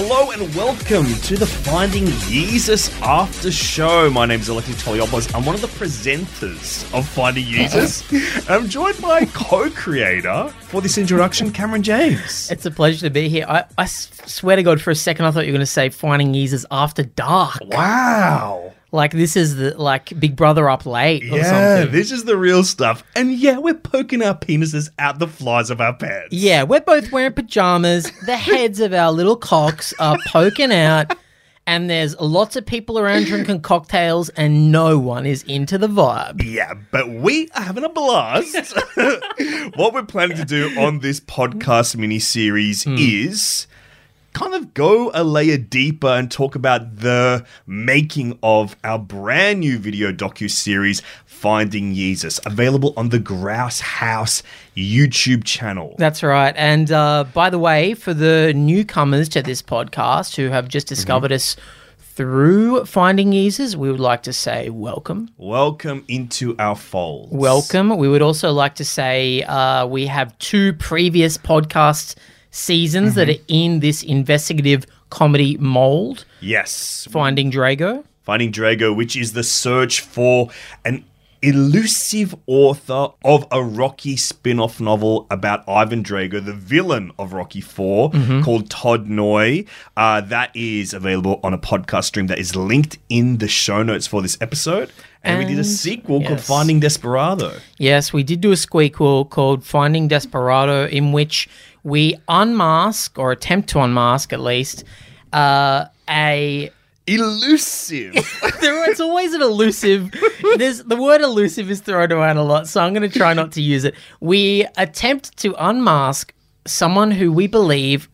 Hello and welcome to the Finding Yeezus After Show. My name is Alexi Toliopoulos. I'm one of the presenters of Finding Yeezus. I'm joined by co-creator for this introduction, Cameron James. It's a pleasure to be here. I swear to God, for a second I thought you were going to say Finding Yeezus After Dark. Wow. Like, this is the Big Brother Up Late or something. Yeah, this is the real stuff. And, yeah, we're poking our penises out the flies of our pants. Yeah, we're both wearing pajamas. The heads of our little cocks are poking out. And there's lots of people around drinking cocktails and no one is into the vibe. Yeah, but we are having a blast. What we're planning to do on this podcast mini-series is kind of go a layer deeper and talk about the making of our brand new video docu-series, Finding Yeezus, available on the Grouse House YouTube channel. That's right. And by the way, for the newcomers to this podcast who have just discovered us through Finding Yeezus, we would like to say welcome. Welcome into our fold. Welcome. We would also like to say we have two previous podcasts seasons that are in this investigative comedy mold. Yes. Finding Drago. Finding Drago, which is the search for an elusive author of a Rocky spin-off novel about Ivan Drago, the villain of Rocky IV, called Todd Noy. That is available on a podcast stream that is linked in the show notes for this episode. And we did a sequel called Finding Desperado. Yes, we did do a squeakquel called Finding Desperado, in which we unmask, or attempt to unmask at least, a elusive. It's always an elusive. The word elusive is thrown around a lot, so I'm going to try not to use it. We attempt to unmask someone who we believe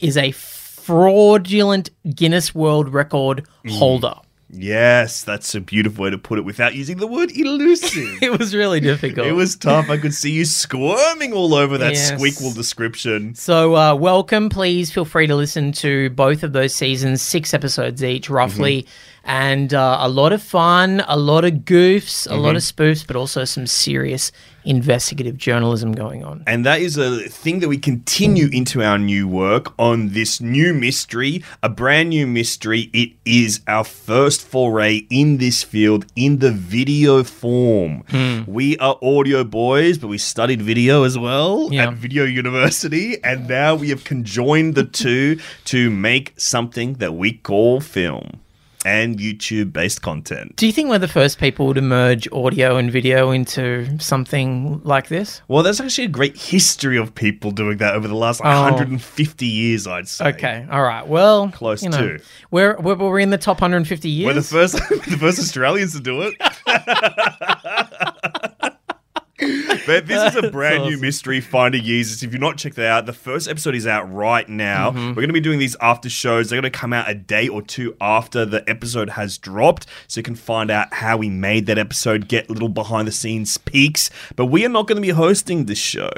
is a fraudulent Guinness World Record holder. Yes, that's a beautiful way to put it without using the word elusive. It was really difficult. It was tough. I could see you squirming all over that squeakquel description. So welcome. Please feel free to listen to both of those seasons, 6 episodes each roughly, and a lot of fun, a lot of goofs, a lot of spoofs, but also some serious investigative journalism going on. And that is a thing that we continue into our new work on this new mystery, a brand new mystery. It is our first foray in this field in the video form. We are audio boys, but we studied video as well at Video University, and now we have conjoined the two to make something that we call film. And YouTube-based content. Do you think we're the first people to merge audio and video into something like this? Well, there's actually a great history of people doing that over the last 150 years, I'd say. Okay, all right. Well, close to. We're in the top 150 years. We're the first Australians to do it. But this is a brand new mystery, Finding Yeezus. If you've not checked that out, the first episode is out right now. We're going to be doing these after shows. They're going to come out a day or two after the episode has dropped, so you can find out how we made that episode, get little behind-the-scenes peeks. But we are not going to be hosting this show.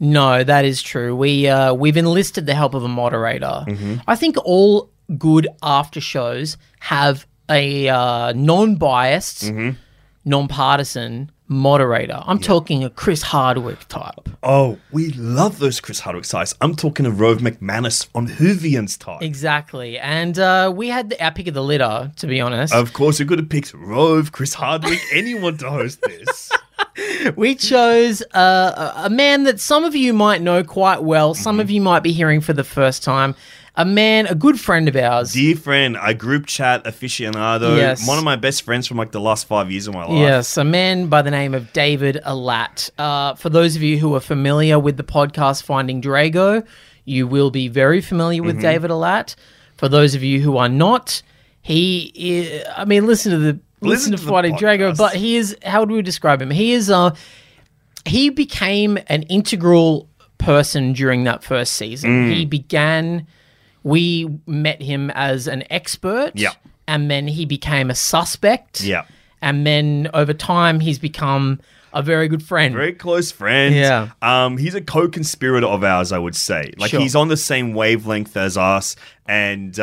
No, that is true. We've enlisted the help of a moderator. I think all good after shows have a non-biased, non-partisan moderator. I'm talking a Chris Hardwick type. Oh, we love those Chris Hardwick types. I'm talking a Rove McManus on Hoovian's type. Exactly. And we had our pick of the litter, to be honest. Of course, we could have picked Rove, Chris Hardwick, anyone to host this. We chose a man that some of you might know quite well, some of you might be hearing for the first time. A man, a good friend of ours. Dear friend, a group chat aficionado. Yes. One of my best friends from like the last 5 years of my life. Yes, a man by the name of David Allatt. For those of you who are familiar with the podcast Finding Drago, you will be very familiar with David Allatt. For those of you who are not, he is, I mean, listen to Finding Drago, but he is, how would we describe him? He is, he became an integral person during that first season. We met him as an expert, and then he became a suspect, and then over time he's become a very good friend. Very close friend. Yeah. He's a co-conspirator of ours, I would say. Like, he's on the same wavelength as us, and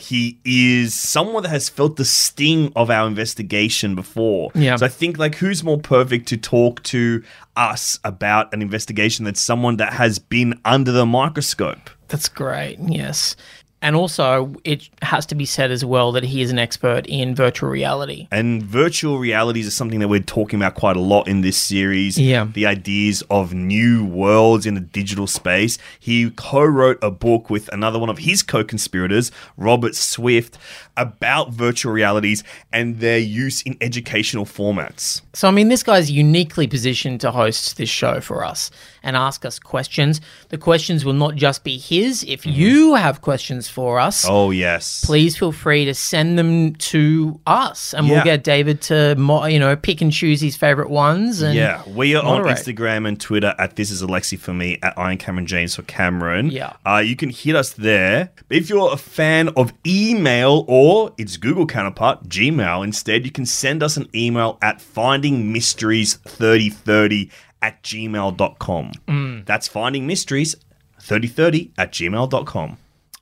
he is someone that has felt the sting of our investigation before. Yeah. So I think, like, who's more perfect to talk to us about an investigation than someone that has been under the microscope? That's great, yes. And also, it has to be said as well that he is an expert in virtual reality. And virtual realities is something that we're talking about quite a lot in this series. Yeah. The ideas of new worlds in the digital space. He co-wrote a book with another one of his co-conspirators, Robert Swift, about virtual realities and their use in educational formats. So, I mean, this guy's uniquely positioned to host this show for us and ask us questions. The questions will not just be his. If you have questions for us, oh yes, please feel free to send them to us, and we'll get David to pick and choose his favorite ones. And we are on Instagram and Twitter at This Is Alexi for me, at I am Cameron James for Cameron. You can hit us there. If you're a fan of email or its Google counterpart, Gmail instead, you can send us an email at findingmysteries3030@gmail.com. That's findingmysteries3030@gmail.com.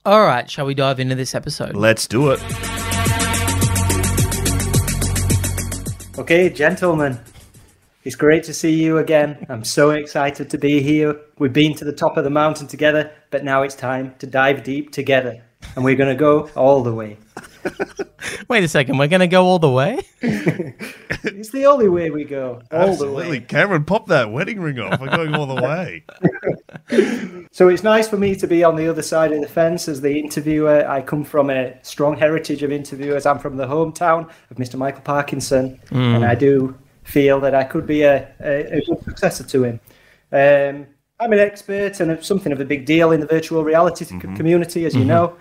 All right, shall we dive into this episode? Let's do it. Okay, gentlemen, it's great to see you again. I'm so excited to be here. We've been to the top of the mountain together, but now it's time to dive deep together. And we're going to go all the way. Wait a second, we're going to go all the way? It's the only way we go. Absolutely. Cameron, pop that wedding ring off. We're going all the way. So it's nice for me to be on the other side of the fence as the interviewer. I come from a strong heritage of interviewers. I'm from the hometown of Mr. Michael Parkinson, and I do feel that I could be a good successor to him. I'm an expert and something of a big deal in the virtual reality community, as you know.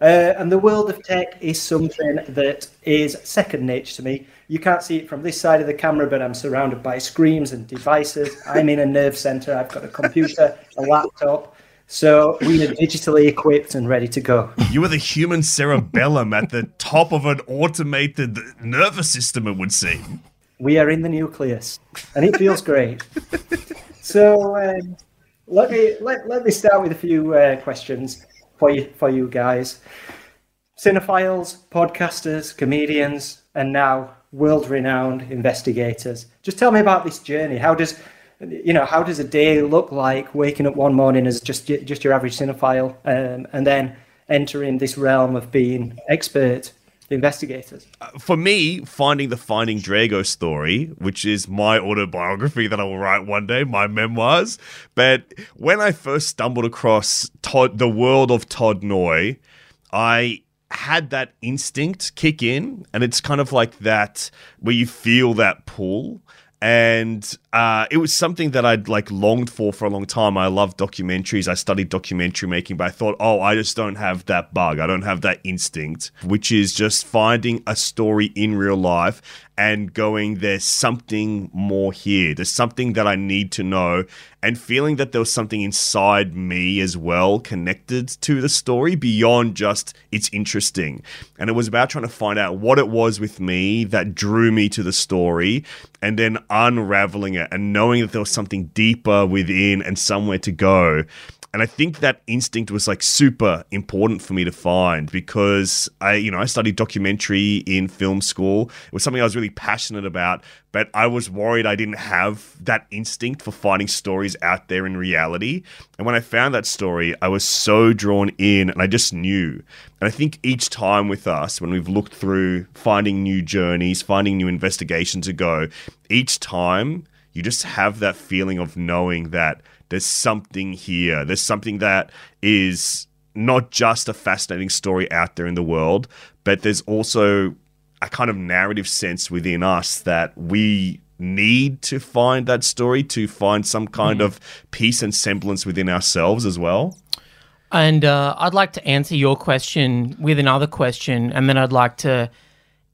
And the world of tech is something that is second nature to me. You can't see it from this side of the camera, but I'm surrounded by screens and devices. I'm in a nerve center. I've got a computer, a laptop. So we are digitally equipped and ready to go. You are the human cerebellum at the top of an automated nervous system, it would seem. We are in the nucleus, and it feels great. So let me start with a few questions. For you guys, cinephiles, podcasters, comedians, and now world-renowned investigators. Just tell me about this journey. How does a day look like waking up one morning as just your average cinephile, and then entering this realm of being expert investigators? For me, finding the Finding Drago story, which is my autobiography that I will write one day, my memoirs. But when I first stumbled across the world of Todd Noy, I had that instinct kick in, and it's kind of like that where you feel that pull. And it was something that I'd longed for a long time. I love documentaries. I studied documentary making, but I thought, I just don't have that bug. I don't have that instinct, which is just finding a story in real life and going, there's something more here. There's something that I need to know. And feeling that there was something inside me as well connected to the story beyond just it's interesting. And it was about trying to find out what it was with me that drew me to the story and then unraveling it and knowing that there was something deeper within and somewhere to go. And I think that instinct was super important for me to find because I studied documentary in film school. It was something I was really passionate about, but I was worried I didn't have that instinct for finding stories out there in reality. And when I found that story, I was so drawn in and I just knew. And I think each time with us, when we've looked through finding new journeys, finding new investigations to go, each time you just have that feeling of knowing that there's something here. There's something that is not just a fascinating story out there in the world, but there's also a kind of narrative sense within us that we need to find that story, to find some kind of peace and semblance within ourselves as well. And I'd like to answer your question with another question, and then I'd like to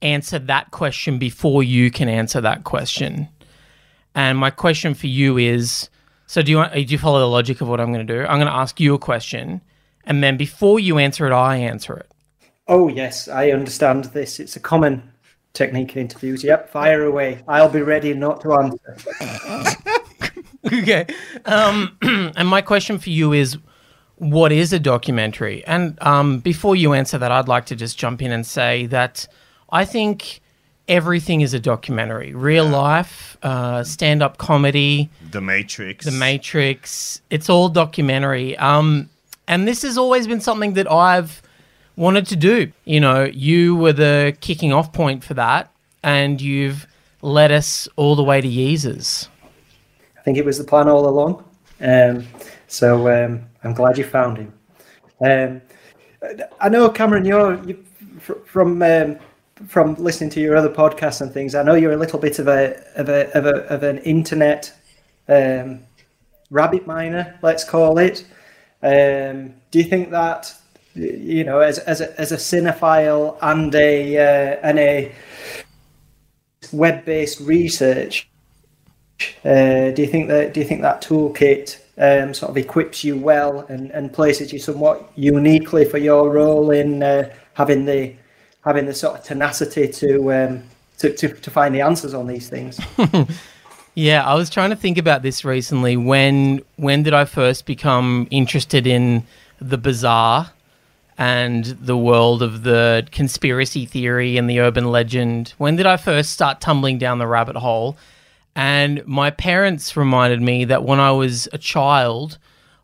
answer that question before you can answer that question. And my question for you is... So do you follow the logic of what I'm going to do? I'm going to ask you a question, and then before you answer it, I answer it. Oh, yes, I understand this. It's a common technique in interviews. Yep, fire away. I'll be ready not to answer. Okay. And my question for you is, what is a documentary? And before you answer that, I'd like to just jump in and say that I think... everything is a documentary. Real life, stand-up comedy. The Matrix. It's all documentary. And this has always been something that I've wanted to do. You know, you were the kicking off point for that, and you've led us all the way to Yeezus. I think it was the plan all along. So I'm glad you found him. I know, Cameron, you're from listening to your other podcasts and things, I know you're a little bit of an internet rabbit miner, let's call it. Do you think that, you know, as a cinephile and a web-based research, do you think that toolkit sort of equips you well and places you somewhat uniquely for your role in having the sort of tenacity to find the answers on these things? Yeah, I was trying to think about this recently. When did I first become interested in the bizarre and the world of the conspiracy theory and the urban legend? When did I first start tumbling down the rabbit hole? And my parents reminded me that when I was a child,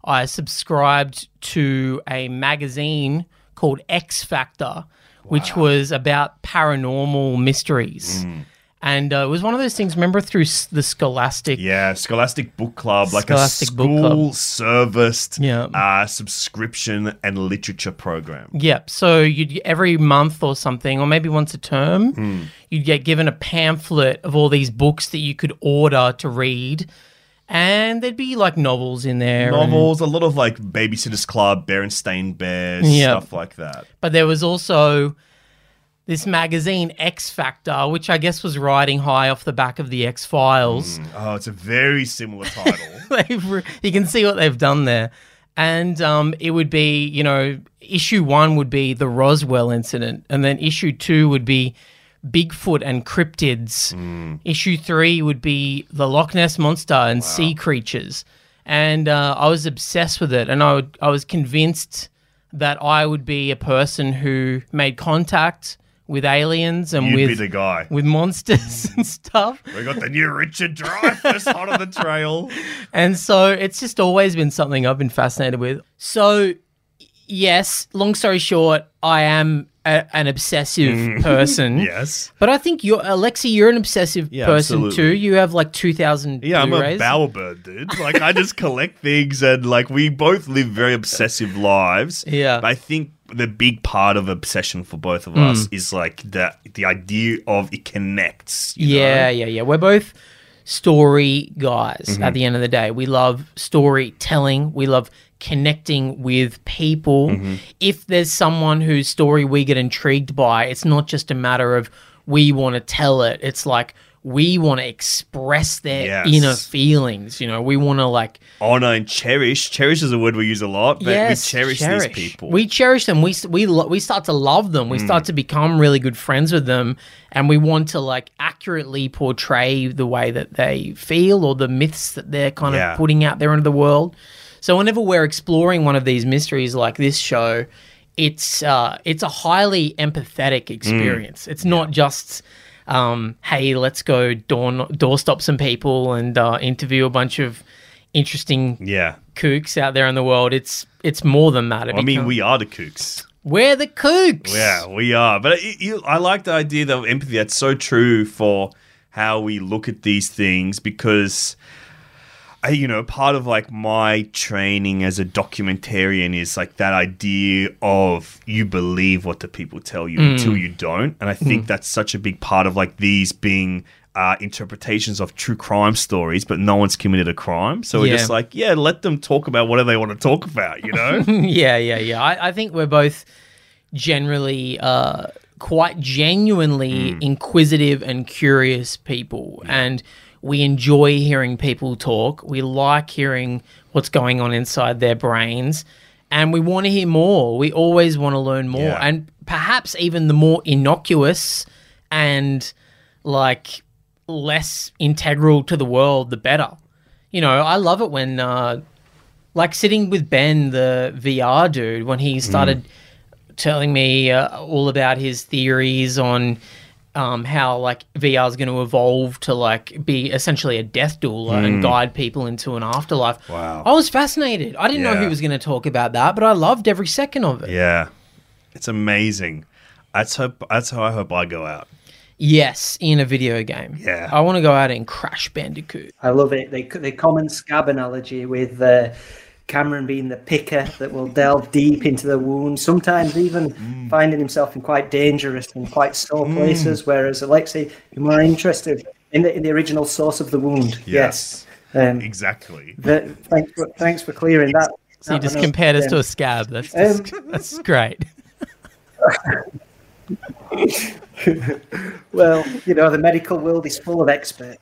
I subscribed to a magazine called X Factor, which was about paranormal mysteries. Mm. And it was one of those things, remember, through the Scholastic... Yeah, Scholastic Book Club, like Scholastic a school-serviced subscription and literature program. Yeah, so you'd every month or something, or maybe once a term, you'd get given a pamphlet of all these books that you could order to read, and there'd be, like, novels in there. Novels, a lot of, like, Babysitter's Club, Berenstain Bears, stuff like that. But there was also... this magazine, X Factor, which I guess was riding high off the back of the X-Files. Oh, it's a very similar title. You can see what they've done there. And it would be, you know, issue 1 would be the Roswell incident. And then issue 2 would be Bigfoot and cryptids. Mm. Issue 3 would be the Loch Ness Monster and sea creatures. And I was obsessed with it. And I was convinced that I would be a person who made contact with aliens and with monsters and stuff. We got the new Richard Dreyfuss hot on the trail. And so it's just always been something I've been fascinated with. So, yes, long story short, I am an obsessive person. Yes. But I think Alexi, you're an obsessive person too. You have like 2,000 Yeah, Blu-rays. I'm a bowerbird, dude. Like, I just collect things, and like we both live very obsessive lives. Yeah. But I think the big part of obsession for both of us is like the idea of it connects. You know? We're both story guys at the end of the day. We love storytelling. We love connecting with people. If there's someone whose story we get intrigued by, it's not just a matter of we want to tell it. It's like we want to express their inner feelings. You know, we want to like... honor and cherish. Cherish is a word we use a lot, but we cherish these people. We cherish them. We start to love them. We start to become really good friends with them, and we want to like accurately portray the way that they feel or the myths that they're kind of putting out there into the world. So whenever we're exploring one of these mysteries like this show, it's a highly empathetic experience. It's not just... hey, let's go doorstop some people and interview a bunch of interesting kooks out there in the world. It's more than that. Well, I mean, we are the kooks. We're the kooks. Yeah, we are. But I like the idea of empathy. That's so true for how we look at these things, because... you know, part of like my training as a documentarian is like that idea of you believe what the people tell you until you don't. And I think that's such a big part of like these being interpretations of true crime stories, but no one's committed a crime. So we're just like, let them talk about whatever they want to talk about, you know? I think we're both generally quite genuinely inquisitive and curious people. And we enjoy hearing people talk. We like hearing what's going on inside their brains, and we want to hear more. We always want to learn more. Yeah. And perhaps even the more innocuous and like less integral to the world, the better. You know, I love it when like sitting with Ben, the VR dude, when he started telling me all about his theories on how like VR is going to evolve to like be essentially a death dueler and guide people into an afterlife. Wow. I was fascinated. I didn't know who was going to talk about that, but I loved every second of it. Yeah. It's amazing. That's how I hope I go out. Yes, in a video game. Yeah. I want to go out and crash Bandicoot. I love it. The common scab analogy with Cameron being the picker that will delve deep into the wound, sometimes even finding himself in quite dangerous and quite sore places, whereas Alexi, you're more interested in the original source of the wound. Yes. Exactly. Thanks for clearing that. So you just compared us to a scab. That's great. Well, you know, the medical world is full of experts.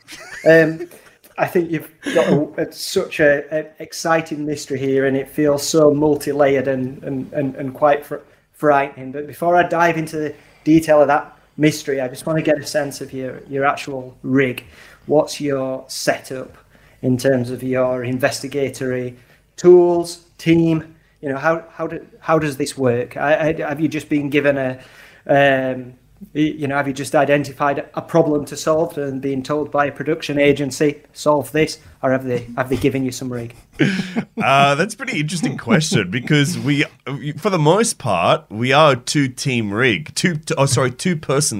I think you've got such an exciting mystery here, and it feels so multi-layered and quite frightening. But before I dive into the detail of that mystery, I just want to get a sense of your actual rig. What's your setup in terms of your investigatory tools, team? You know, how does this work? Have you just been given have you just identified a problem to solve and being told by a production agency, solve this, or have they given you some rig? That's a pretty interesting question, because for the most part, we are a two-person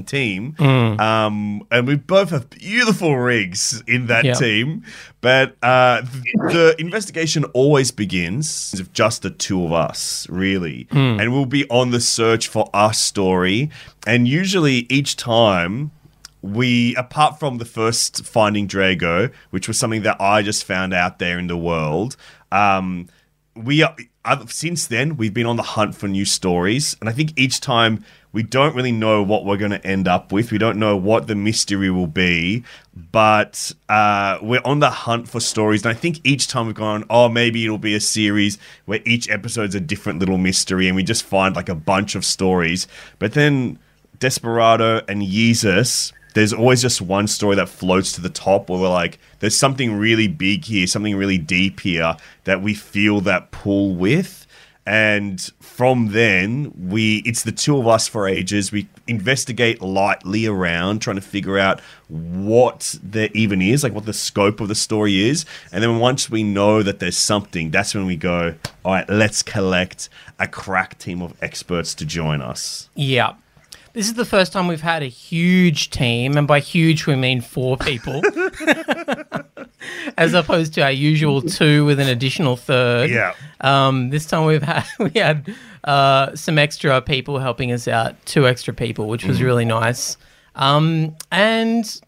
team. And we both have beautiful rigs in that team. But the investigation always begins with just the two of us, really. And we'll be on the search for our story. And usually each time we, apart from the first Finding Drago, which was something that I just found out there in the world, since then, we've been on the hunt for new stories. And I think each time we don't really know what we're going to end up with. We don't know what the mystery will be, but we're on the hunt for stories. And I think each time we've gone, maybe it'll be a series where each episode's a different little mystery and we just find like a bunch of stories. But then Desperado and Yeezus, there's always just one story that floats to the top where we're like, there's something really big here, something really deep here that we feel that pull with. And from then, it's the two of us for ages. We investigate lightly around, trying to figure out what there even is, like what the scope of the story is. And then once we know that there's something, that's when we go, all right, let's collect a crack team of experts to join us. Yeah. This is the first time we've had a huge team, and by huge we mean 4 people, as opposed to our usual 2 with an additional 3rd. Yeah. This time we had some extra people helping us out, 2 extra people, which was really nice. And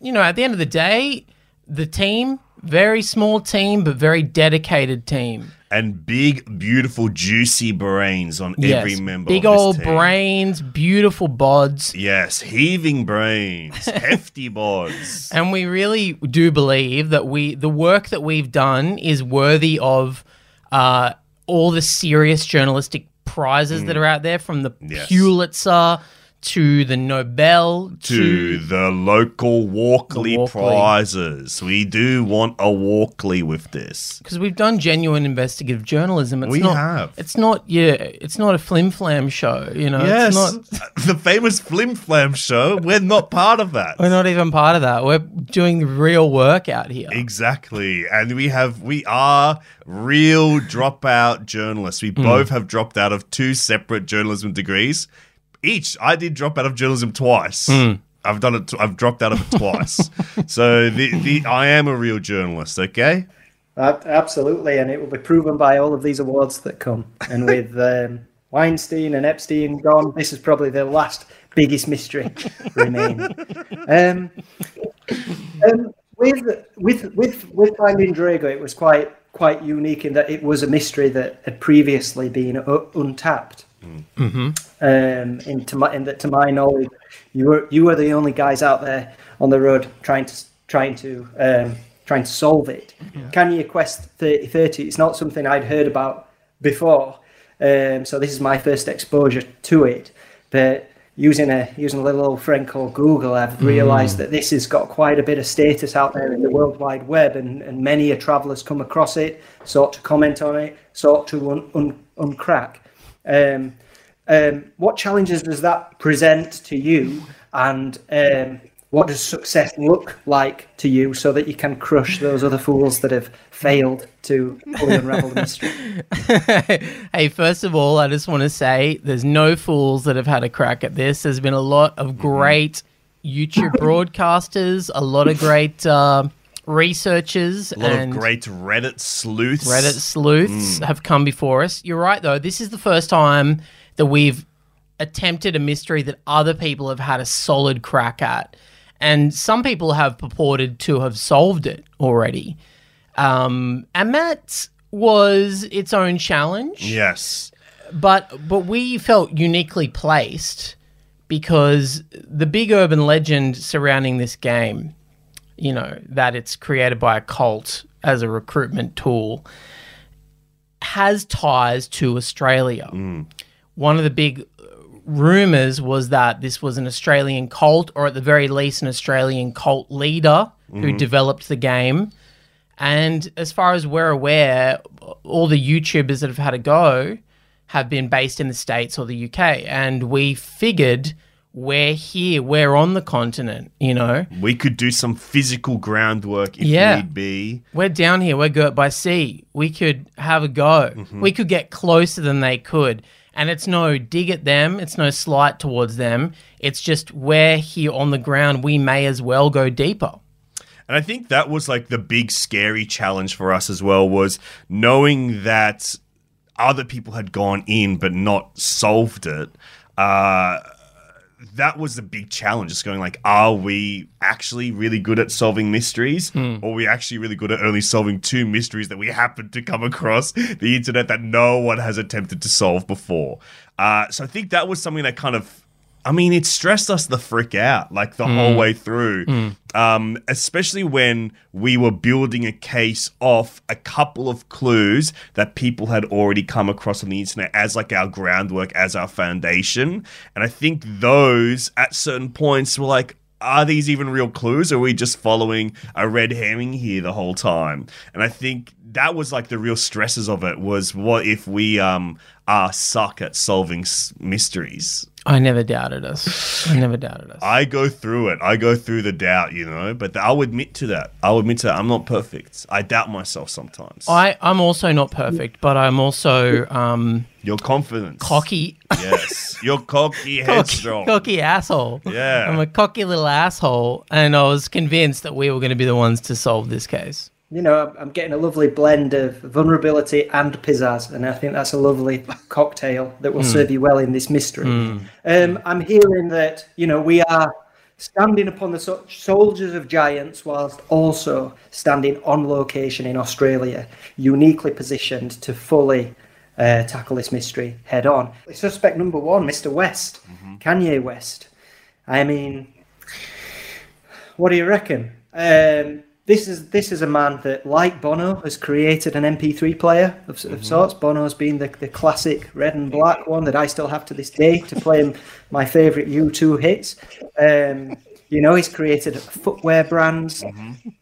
you know, at the end of the day, the team, very small team, but very dedicated team. And big, beautiful, juicy brains on every member of this team. Big old brains, beautiful bods. Yes, heaving brains, hefty bods. And we really do believe that the work that we've done is worthy of all the serious journalistic prizes that are out there, from the Pulitzer to the Nobel, to the local Walkley prizes. We do want a Walkley with this, because we've done genuine investigative journalism. It's not a flim flam show, you know. Yes, it's not the famous flim flam show. We're not part of that. We're not even part of that. We're doing the real work out here. Exactly, and we are real dropout journalists. We both have dropped out of 2 separate journalism degrees. Each, I did drop out of journalism twice. I've done it. I've dropped out of it twice. So I am a real journalist. Okay. Absolutely, and it will be proven by all of these awards that come. And with Weinstein and Epstein gone, this is probably the last biggest mystery remaining. With Finding Drago, it was quite unique in that it was a mystery that had previously been untapped. To my knowledge, you were the only guys out there on the road trying to solve it. Yeah. Kanye Quest 3030. It's not something I'd heard about before, so this is my first exposure to it. But using a little old friend called Google, I've realised that this has got quite a bit of status out there in the World Wide Web, and many a traveller's come across it, sought to comment on it, sought to uncrack. What challenges does that present to you, and What does success look like to you so that you can crush those other fools that have failed to fully unravel the mystery? Hey, first of all, I just want to say there's no fools that have had a crack at this. There's been a lot of great YouTube broadcasters, a lot of great researchers. A lot of great Reddit sleuths. Reddit sleuths have come before us. You're right, though. This is the first time that we've attempted a mystery that other people have had a solid crack at. And some people have purported to have solved it already. And that was its own challenge. Yes. But we felt uniquely placed because the big urban legend surrounding this game, you know, that it's created by a cult as a recruitment tool, has ties to Australia. Mm. One of the big rumors was that this was an Australian cult, or at the very least an Australian cult leader who developed the game. And as far as we're aware, all the YouTubers that have had a go have been based in the States or the UK. And we figured we're here, we're on the continent, you know. We could do some physical groundwork if need be. We're down here, we're girt by sea. We could have a go. Mm-hmm. We could get closer than they could. And it's no dig at them. It's no slight towards them. It's just we're here on the ground. We may as well go deeper. And I think that was like the big scary challenge for us as well, was knowing that other people had gone in but not solved it. That was the big challenge, just going like, are we actually really good at solving mysteries? Or are we actually really good at only solving two mysteries that we happened to come across the internet that no one has attempted to solve before? So I think that was something that kind of, I mean, it stressed us the frick out, like the whole way through, especially when we were building a case off a couple of clues that people had already come across on the internet as like our groundwork, as our foundation. And I think those at certain points were like, are these even real clues? Or are we just following a red herring here the whole time? And I think that was like the real stresses of it, was what if we suck at solving mysteries? I never doubted us. I go through the doubt, you know, but I'll admit to that. I'm not perfect. I doubt myself sometimes. I'm also not perfect, but I'm also... Your confidence. Cocky. Yes. You're cocky, headstrong. Cocky asshole. Yeah. I'm a cocky little asshole, and I was convinced that we were going to be the ones to solve this case. You know, I'm getting a lovely blend of vulnerability and pizzazz, and I think that's a lovely cocktail that will serve you well in this mystery. I'm hearing that, you know, we are standing upon the shoulders of giants whilst also standing on location in Australia, uniquely positioned to fully tackle this mystery head on. Suspect number one, Mr. West, Kanye West. I mean, what do you reckon? This is a man that, like Bono, has created an MP3 player of sorts. Bono's been the classic red and black one that I still have to this day to play my favourite U2 hits. You know, he's created footwear brands.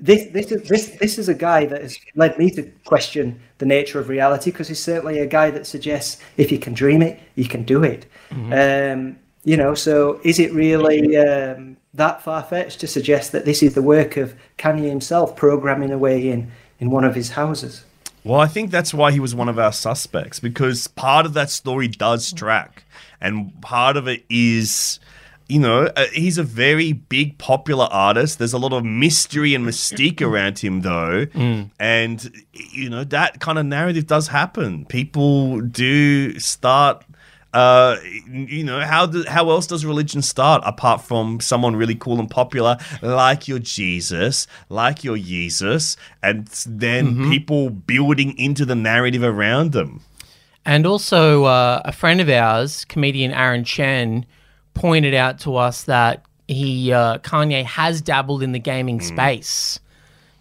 This is a guy that has led me to question the nature of reality, because he's certainly a guy that suggests if you can dream it, you can do it. You know, so is it really that far-fetched to suggest that this is the work of Kanye himself programming away in one of his houses? Well, I think that's why he was one of our suspects, because part of that story does track, and part of it is... You know, he's a very big, popular artist. There's a lot of mystery and mystique around him, though. And, you know, that kind of narrative does happen. People do start... you know, how else does religion start apart from someone really cool and popular like your Jesus, like your Yeezus, and then people building into the narrative around them? And also a friend of ours, comedian Aaron Chen, pointed out to us that Kanye has dabbled in the gaming space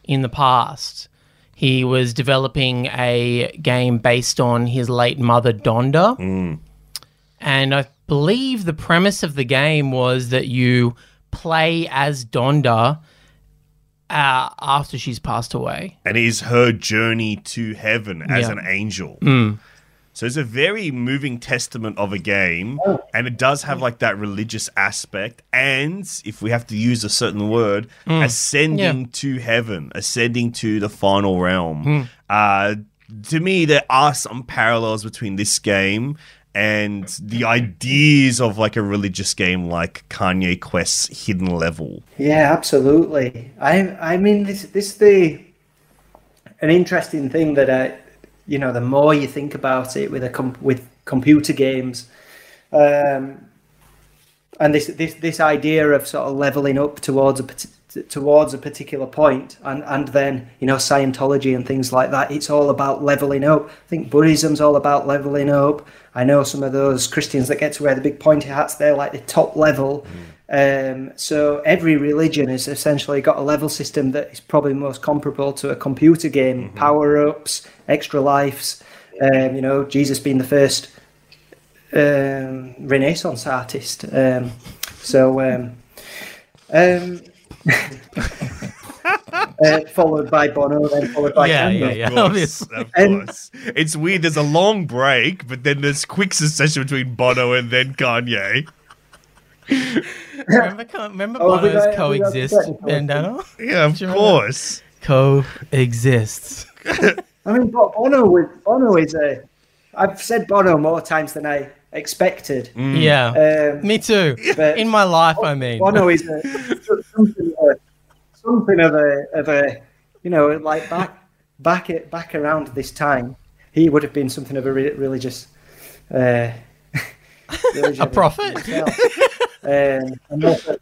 in the past. He was developing a game based on his late mother, Donda. And I believe the premise of the game was that you play as Donda after she's passed away. And it is her journey to heaven as an angel. So it's a very moving testament of a game, and it does have like that religious aspect, and if we have to use a certain word, ascending to heaven, ascending to the final realm. To me, there are some parallels between this game and the ideas of like a religious game like Kanye Quest's Hidden Level. Yeah, absolutely. I mean, this the an interesting thing that I, you know, the more you think about it with computer games, and this idea of sort of leveling up towards a particular point, and then, you know, Scientology and things like that, it's all about leveling up. I think Buddhism's all about leveling up. I know some of those Christians that get to wear the big pointy hats, they're like the top level. So every religion has essentially got a level system that is probably most comparable to a computer game. Power-ups, extra lives, you know, Jesus being the first Renaissance artist. Followed by Bono, then followed by Cameron. Of course. It's weird, there's a long break, but then there's quick succession between Bono and then Kanye. remember Bono's coexist bandana? Yeah, of course. Coexists. I mean, Bono is a... I've said Bono more times than I expected. Yeah, me too. In my life, I mean. Bono is something of a, you know, like back around this time, he would have been something of a religious, a prophet. The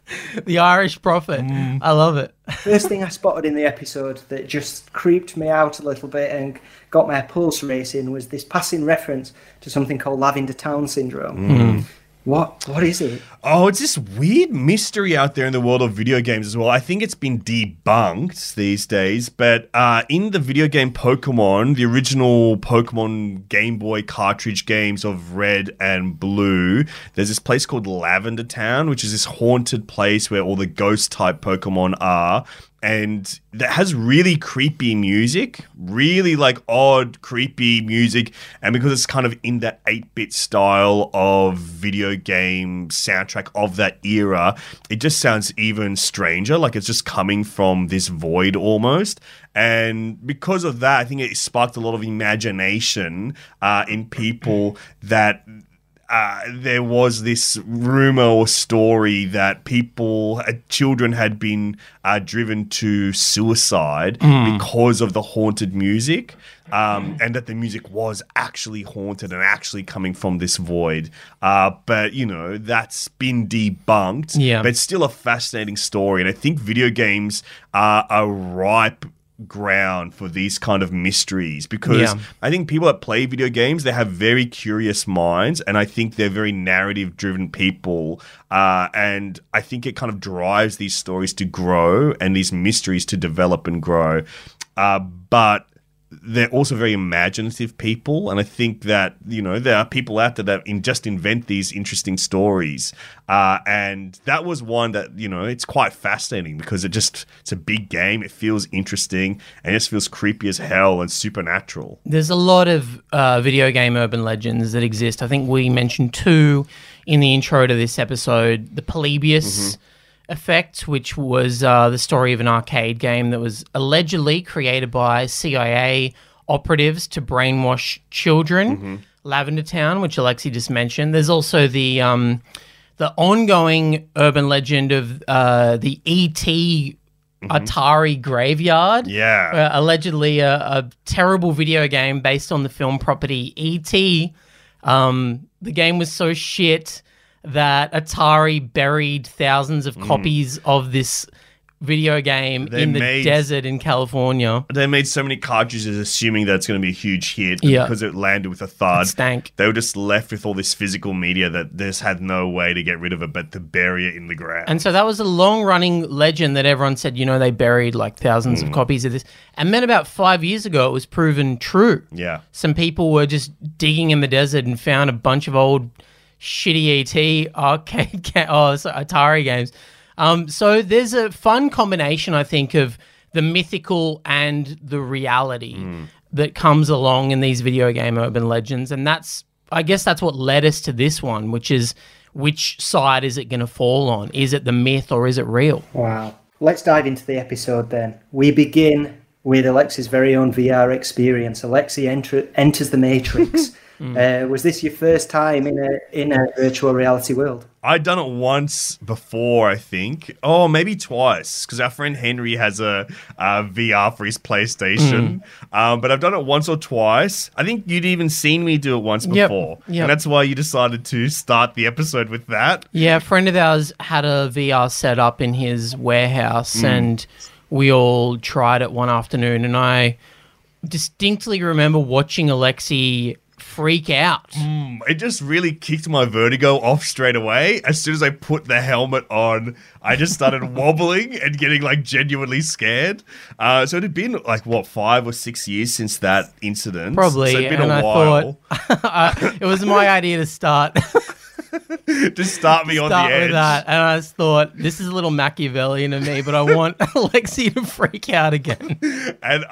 Irish prophet. I love it. First thing I spotted in the episode that just creeped me out a little bit and got my pulse racing was this passing reference to something called Lavender Town Syndrome. What is it? Oh, it's this weird mystery out there in the world of video games as well. I think it's been debunked these days, but in the video game Pokemon, the original Pokemon Game Boy cartridge games of Red and Blue, there's this place called Lavender Town, which is this haunted place where all the ghost-type Pokemon are. And that has really creepy music, really like odd, creepy music. And because it's kind of in that 8-bit style of video game soundtrack of that era, it just sounds even stranger. Like it's just coming from this void almost. And because of that, I think it sparked a lot of imagination in people that... there was this rumor or story that children had been driven to suicide because of the haunted music, and that the music was actually haunted and actually coming from this void. But, you know, that's been debunked. Yeah. But it's still a fascinating story. And I think video games are a ripe ground for these kind of mysteries, because I think people that play video games, they have very curious minds, and I think they're very narrative driven people, and I think it kind of drives these stories to grow and these mysteries to develop and grow, but they're also very imaginative people, and I think that, you know, there are people out there that just invent these interesting stories, and that was one that, you know, it's quite fascinating because it's a big game, it feels interesting, and it just feels creepy as hell and supernatural. There's a lot of video game urban legends that exist. I think we mentioned two in the intro to this episode, the Polybius effect, which was the story of an arcade game that was allegedly created by CIA operatives to brainwash children. Lavender Town, which Alexi just mentioned. There's also the ongoing urban legend of the E.T. Atari graveyard. Allegedly a terrible video game based on the film property E.T. The game was so shit that Atari buried thousands of copies of this video game in the desert in California. They made so many cartridges assuming that it's going to be a huge hit, but because it landed with a thud, it stank. They were just left with all this physical media that they just had no way to get rid of it but to bury it in the ground. And so that was a long-running legend that everyone said, you know, they buried like thousands of copies of this. And then about 5 years ago, it was proven true. Yeah. Some people were just digging in the desert and found a bunch of old... shitty ET arcade Atari games. So there's a fun combination, I think, of the mythical and the reality that comes along in these video game urban legends. And that's, I guess that's what led us to this one, which is which side is it going to fall on? Is it the myth or is it real? Wow. Let's dive into the episode then. We begin with Alexi's very own VR experience. Alexi enters the Matrix. Was this your first time in a virtual reality world? I'd done it once before, I think. Oh, maybe twice, because our friend Henry has a VR for his PlayStation. But I've done it once or twice. I think you'd even seen me do it once before. Yep. And that's why you decided to start the episode with that. Yeah, a friend of ours had a VR set up in his warehouse, and we all tried it one afternoon. And I distinctly remember watching Alexi freak out. It just really kicked my vertigo off straight away. As soon as I put the helmet on, I just started wobbling and getting like genuinely scared. So it had been like, what, 5 or 6 years since that incident? Probably. So it'd been a while. I thought it was my idea to start. Just start me on the edge. With that. And I just thought, this is a little Machiavellian of me, but I want Alexi to freak out again. And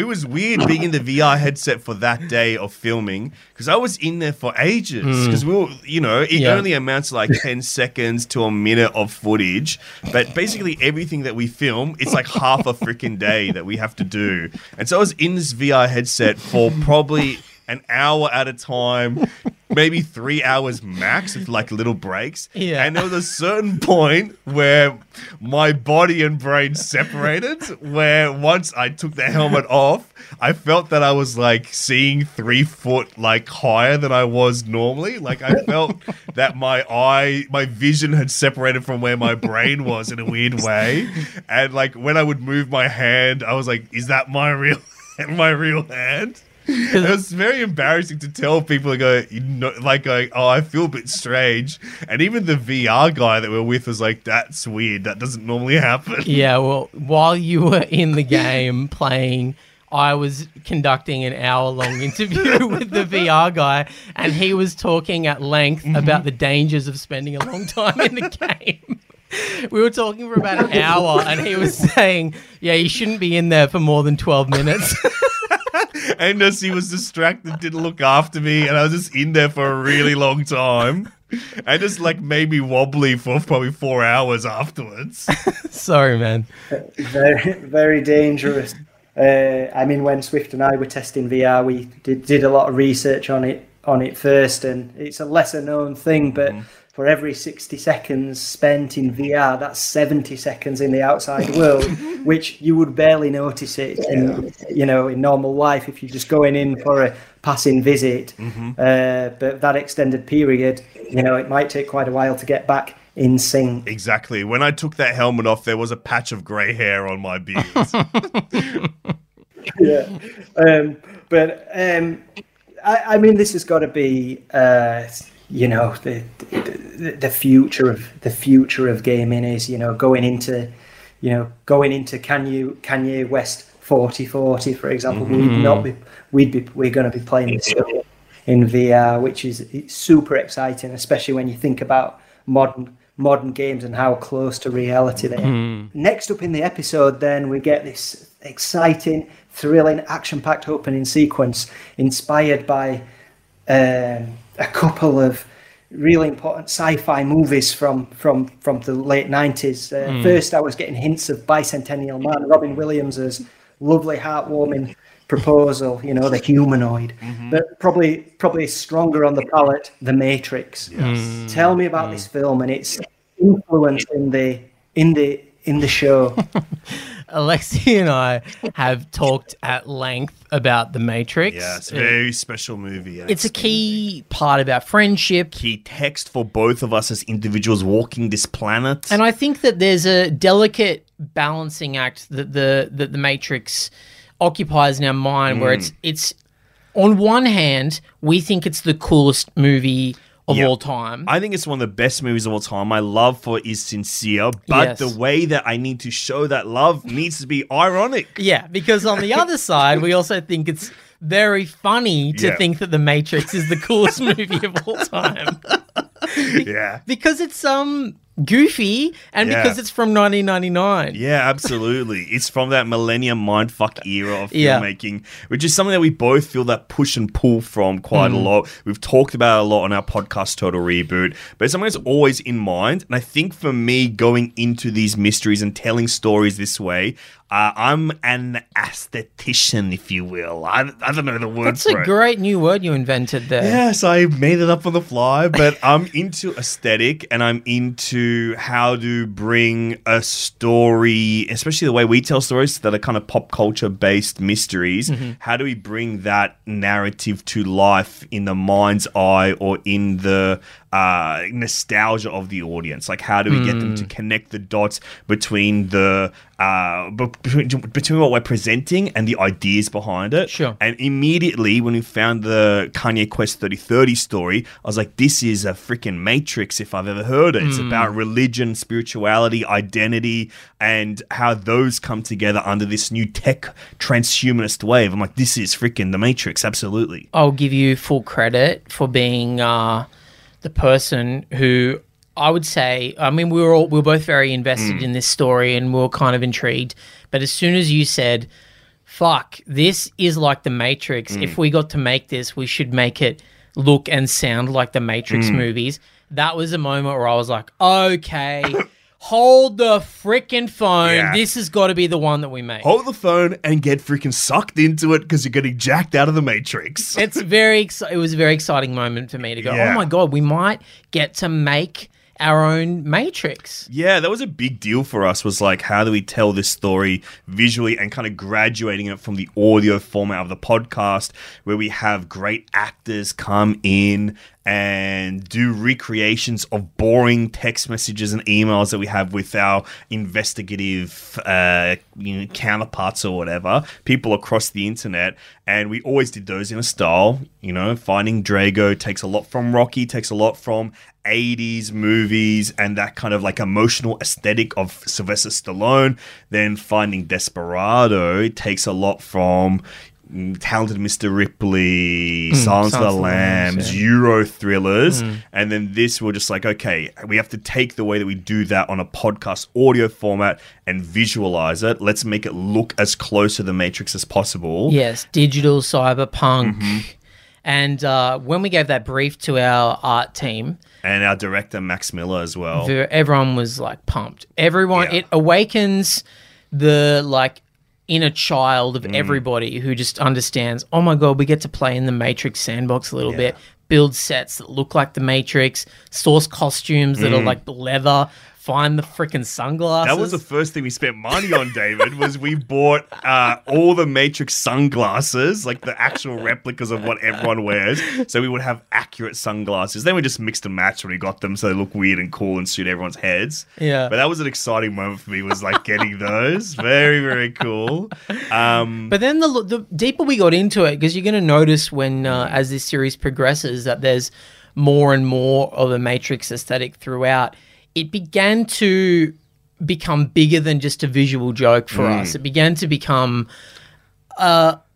it was weird being in the VR headset for that day of filming, because I was in there for ages. Because we were, only amounts to like 10 seconds to a minute of footage. But basically everything that we film, it's like half a freaking day that we have to do. And so I was in this VR headset for probably an hour at a time, maybe 3 hours max with like little breaks. Yeah. And there was a certain point where my body and brain separated, where once I took the helmet off, I felt that I was like seeing 3 foot like higher than I was normally. Like I felt that my vision had separated from where my brain was in a weird way. And like when I would move my hand, I was like, is that my real hand? It was very embarrassing to tell people, I feel a bit strange. And even the VR guy that we were with was like, that's weird. That doesn't normally happen. Yeah, well, while you were in the game playing, I was conducting an hour-long interview with the VR guy, and he was talking at length about the dangers of spending a long time in the game. We were talking for about an hour, and he was saying, yeah, you shouldn't be in there for more than 12 minutes. And as he was distracted, didn't look after me, and I was just in there for a really long time. And just like made me wobbly for probably 4 hours afterwards. Sorry, man. Very, very dangerous. When Swift and I were testing VR, we did a lot of research on it first, and it's a lesser known thing, but for every 60 seconds spent in VR, that's 70 seconds in the outside world, which you would barely notice it in normal life if you're just going in for a passing visit. But that extended period, it might take quite a while to get back in sync. Exactly. When I took that helmet off, there was a patch of grey hair on my beard. Yeah. But this has got to be... the future of gaming is going into Kanye West 4030, for example. We're going to be playing this in VR, which is super exciting, especially when you think about modern games and how close to reality they are. Next up in the episode, then we get this exciting, thrilling, action-packed opening sequence inspired by a couple of really important sci-fi movies from the late 90s. First, I was getting hints of Bicentennial Man, Robin Williams's lovely, heartwarming proposal, the humanoid, but probably stronger on the palate, The Matrix. Yes. Tell me about this film and its influence in the show. Alexi and I have talked at length about The Matrix. Yeah, it's a very special movie. It's a key part of our friendship. Key text for both of us as individuals walking this planet. And I think that there's a delicate balancing act that The Matrix occupies in our mind, where it's on one hand, we think it's the coolest movie of all time. I think it's one of the best movies of all time. My love for it is sincere, but the way that I need to show that love needs to be ironic. Yeah, because on the other side, we also think it's very funny to think that The Matrix is the coolest movie of all time. Because it's goofy and because it's from 1999. Yeah, absolutely. It's from that millennium mindfuck era of filmmaking, which is something that we both feel that push and pull from quite a lot. We've talked about it a lot on our podcast, Total Reboot, but it's something that's always in mind. And I think for me, going into these mysteries and telling stories this way, I'm an aesthetician, if you will. I don't know the word for it. That's a great new word you invented there. Yes, I made it up on the fly, but I'm into aesthetic and I'm into how to bring a story, especially the way we tell stories that are kind of pop culture-based mysteries. How do we bring that narrative to life in the mind's eye or in the nostalgia of the audience? Like, how do we get them to connect the dots between the between what we're presenting and the ideas behind it? Sure. And immediately when we found the Kanye Quest 3030 story, I was like, this is a freaking Matrix if I've ever heard it. It's about religion, spirituality, identity, and how those come together under this new tech transhumanist wave. I'm like, this is freaking the Matrix, absolutely. I'll give you full credit for being the person who, I would say, I mean, we were both very invested in this story and we were kind of intrigued. But as soon as you said, fuck, this is like the Matrix. If we got to make this, we should make it look and sound like the Matrix movies. That was a moment where I was like, okay, hold the freaking phone. Yeah. This has got to be the one that we make. Hold the phone and get freaking sucked into it because you're getting jacked out of the Matrix. It's it was a very exciting moment for me to go, oh my God, we might get to make our own Matrix. Yeah, that was a big deal for us, was like, how do we tell this story visually and kind of graduating it from the audio format of the podcast where we have great actors come in and do recreations of boring text messages and emails that we have with our investigative counterparts or whatever, people across the internet. And we always did those in a style. You know, Finding Drago takes a lot from Rocky, takes a lot from 80s movies and that kind of like emotional aesthetic of Sylvester Stallone. Then Finding Desperado takes a lot from Talented Mr. Ripley, Silence of the Lambs, Euro thrillers. And then this, we're just like, okay, we have to take the way that we do that on a podcast audio format and visualize it. Let's make it look as close to the Matrix as possible. Yes, digital, cyberpunk. And when we gave that brief to our art team and our director, Max Miller, as well, everyone was like pumped. Everyone, it awakens the like inner child of everybody who just understands, oh my God, we get to play in the Matrix sandbox a little bit, build sets that look like the Matrix, source costumes that are like leather. Find the freaking sunglasses. That was the first thing we spent money on, David, was we bought all the Matrix sunglasses, like the actual replicas of what everyone wears, so we would have accurate sunglasses. Then we just mixed and matched when we got them so they look weird and cool and suit everyone's heads. Yeah. But that was an exciting moment for me, was like getting those. Very, very cool. But then the deeper we got into it, because you're going to notice when as this series progresses that there's more and more of a Matrix aesthetic throughout. It began to become bigger than just a visual joke for us. It began to become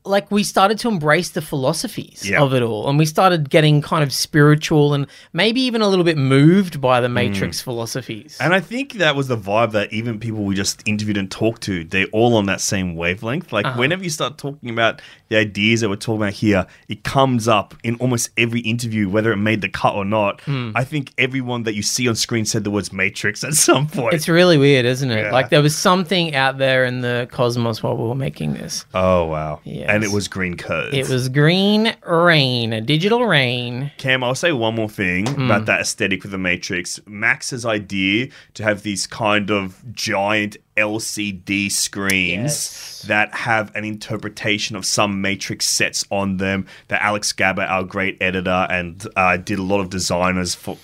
like we started to embrace the philosophies of it all, and we started getting kind of spiritual and maybe even a little bit moved by the Matrix philosophies. And I think that was the vibe that even people we just interviewed and talked to, they're all on that same wavelength. Like whenever you start talking about the ideas that we're talking about here, it comes up in almost every interview, whether it made the cut or not. I think everyone that you see on screen said the words Matrix at some point. It's really weird, isn't it? Yeah. Like there was something out there in the cosmos while we were making this. Oh, wow. Yes. And it was green curds. It was green rain, a digital rain. Cam, I'll say one more thing about that aesthetic with the Matrix. Max's idea to have these kind of giant LCD screens that have an interpretation of some Matrix sets on them, that Alex Gabba, our great editor, and did a lot of designers for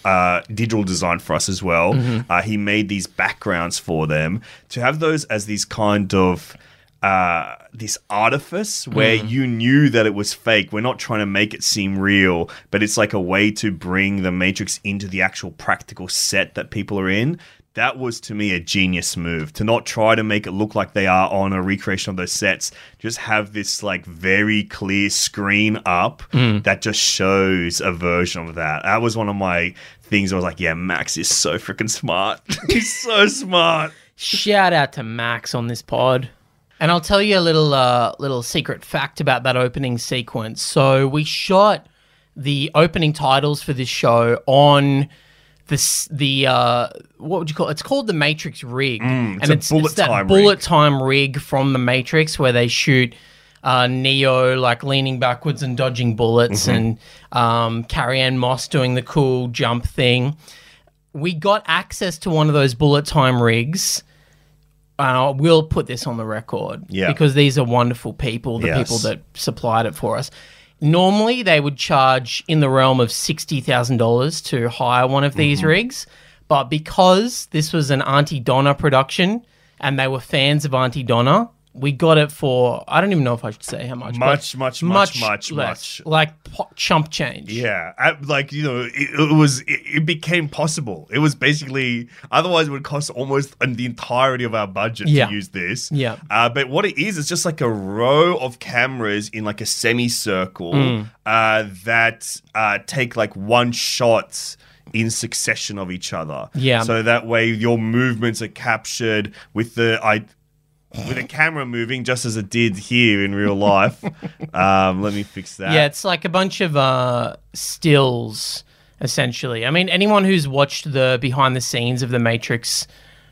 digital design for us as well. He made these backgrounds for them. To have those as these kind of this artifice where you knew that it was fake. We're not trying to make it seem real, but it's like a way to bring the Matrix into the actual practical set that people are in. That was, to me, a genius move, to not try to make it look like they are on a recreation of those sets. Just have this like very clear screen up that just shows a version of that. That was one of my things. I was like, yeah, Max is so freaking smart. He's so smart. Shout out to Max on this pod. And I'll tell you a little, little secret fact about that opening sequence. So we shot the opening titles for this show on... what would you call it? It's called the Matrix rig. It's that bullet time rig from the Matrix where they shoot Neo like leaning backwards and dodging bullets and Carrie Ann Moss doing the cool jump thing. We got access to one of those bullet time rigs. We'll put this on the record because these are wonderful people, the people that supplied it for us. Normally, they would charge in the realm of $60,000 to hire one of these rigs, but because this was an Auntie Donna production and they were fans of Auntie Donna, we got it for, I don't even know if I should say how much. Much less. Like chump change. Yeah. It became possible. It was basically, otherwise it would cost almost the entirety of our budget to use this. Yeah. But what it is just like a row of cameras in like a semicircle that take like one shot in succession of each other. Yeah. So that way your movements are captured with a camera moving just as it did here in real life. Let me fix that. Yeah, it's like a bunch of stills, essentially. I mean, anyone who's watched the behind the scenes of the Matrix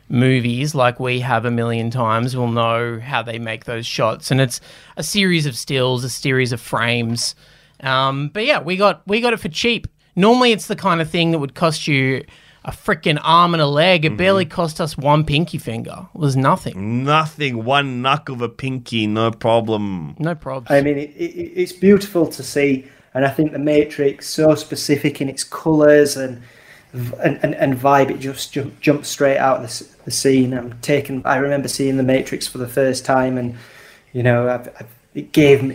movies, like we have a million times, will know how they make those shots. And it's a series of stills, a series of frames. But yeah, we got it for cheap. Normally, it's the kind of thing that would cost you a freaking arm and a leg. It barely cost us one pinky finger. It was nothing. Nothing. One knuckle of a pinky, no problem. No problem. I mean, it's beautiful to see, and I think the Matrix, so specific in its colours and vibe, it just jumped straight out of the scene. I remember seeing the Matrix for the first time, and you know,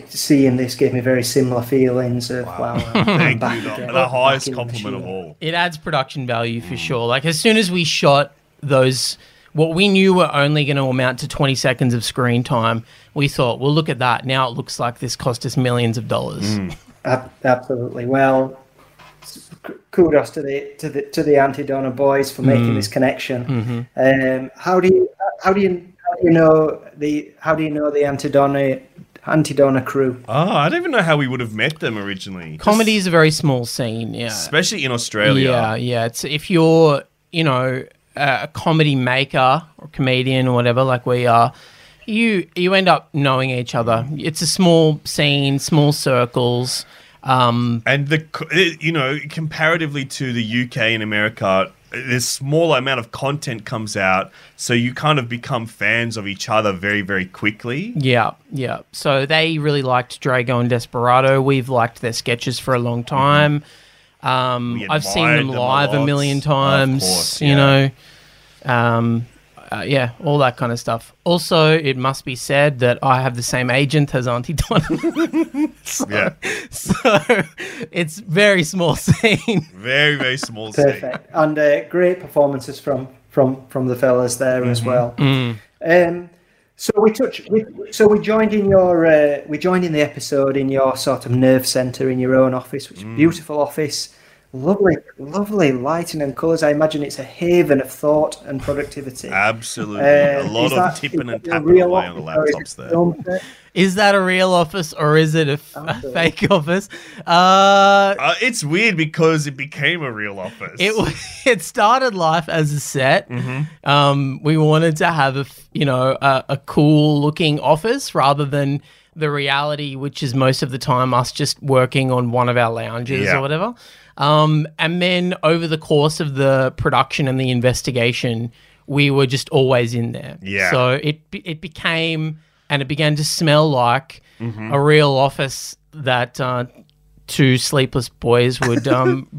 seeing this gave me very similar feelings of wow. Thank you, the highest compliment of all. It adds production value for sure. Like as soon as we shot those, what we knew were only going to amount to 20 seconds of screen time, we thought, well, look at that. Now it looks like this cost us millions of dollars. Absolutely. Well, kudos to the Auntie Donna boys for making this connection. Mm-hmm. How do you know the Auntie Donna? Auntie Donna crew. Oh, I don't even know how we would have met them originally. Comedy is a very small scene, yeah. Especially in Australia. Yeah. It's, if you're, a comedy maker or comedian or whatever like we are, you end up knowing each other. It's a small scene, small circles. And, comparatively to the UK and America, this small amount of content comes out, so you kind of become fans of each other very, very quickly. Yeah. So they really liked Drago and Desperado. We've liked their sketches for a long time. I've seen them live a million times, all that kind of stuff. Also, it must be said that I have the same agent as Auntie Donna. So it's very small scene. Very, very small scene. Perfect. And great performances from the fellas there as well. So we joined in the episode in your sort of nerve center in your own office, which is a beautiful office. Lovely lighting and colours. I imagine it's a haven of thought and productivity. Absolutely. A lot of tipping and tapping away on the laptops there. Is that a real office or is it a fake office? It's weird because it became a real office. It started life as a set. Mm-hmm. We wanted to have a cool looking office rather than the reality, which is most of the time us just working on one of our lounges or whatever. And then over the course of the production and the investigation, we were just always in there. Yeah. So it became, and it began to smell like a real office that two sleepless boys would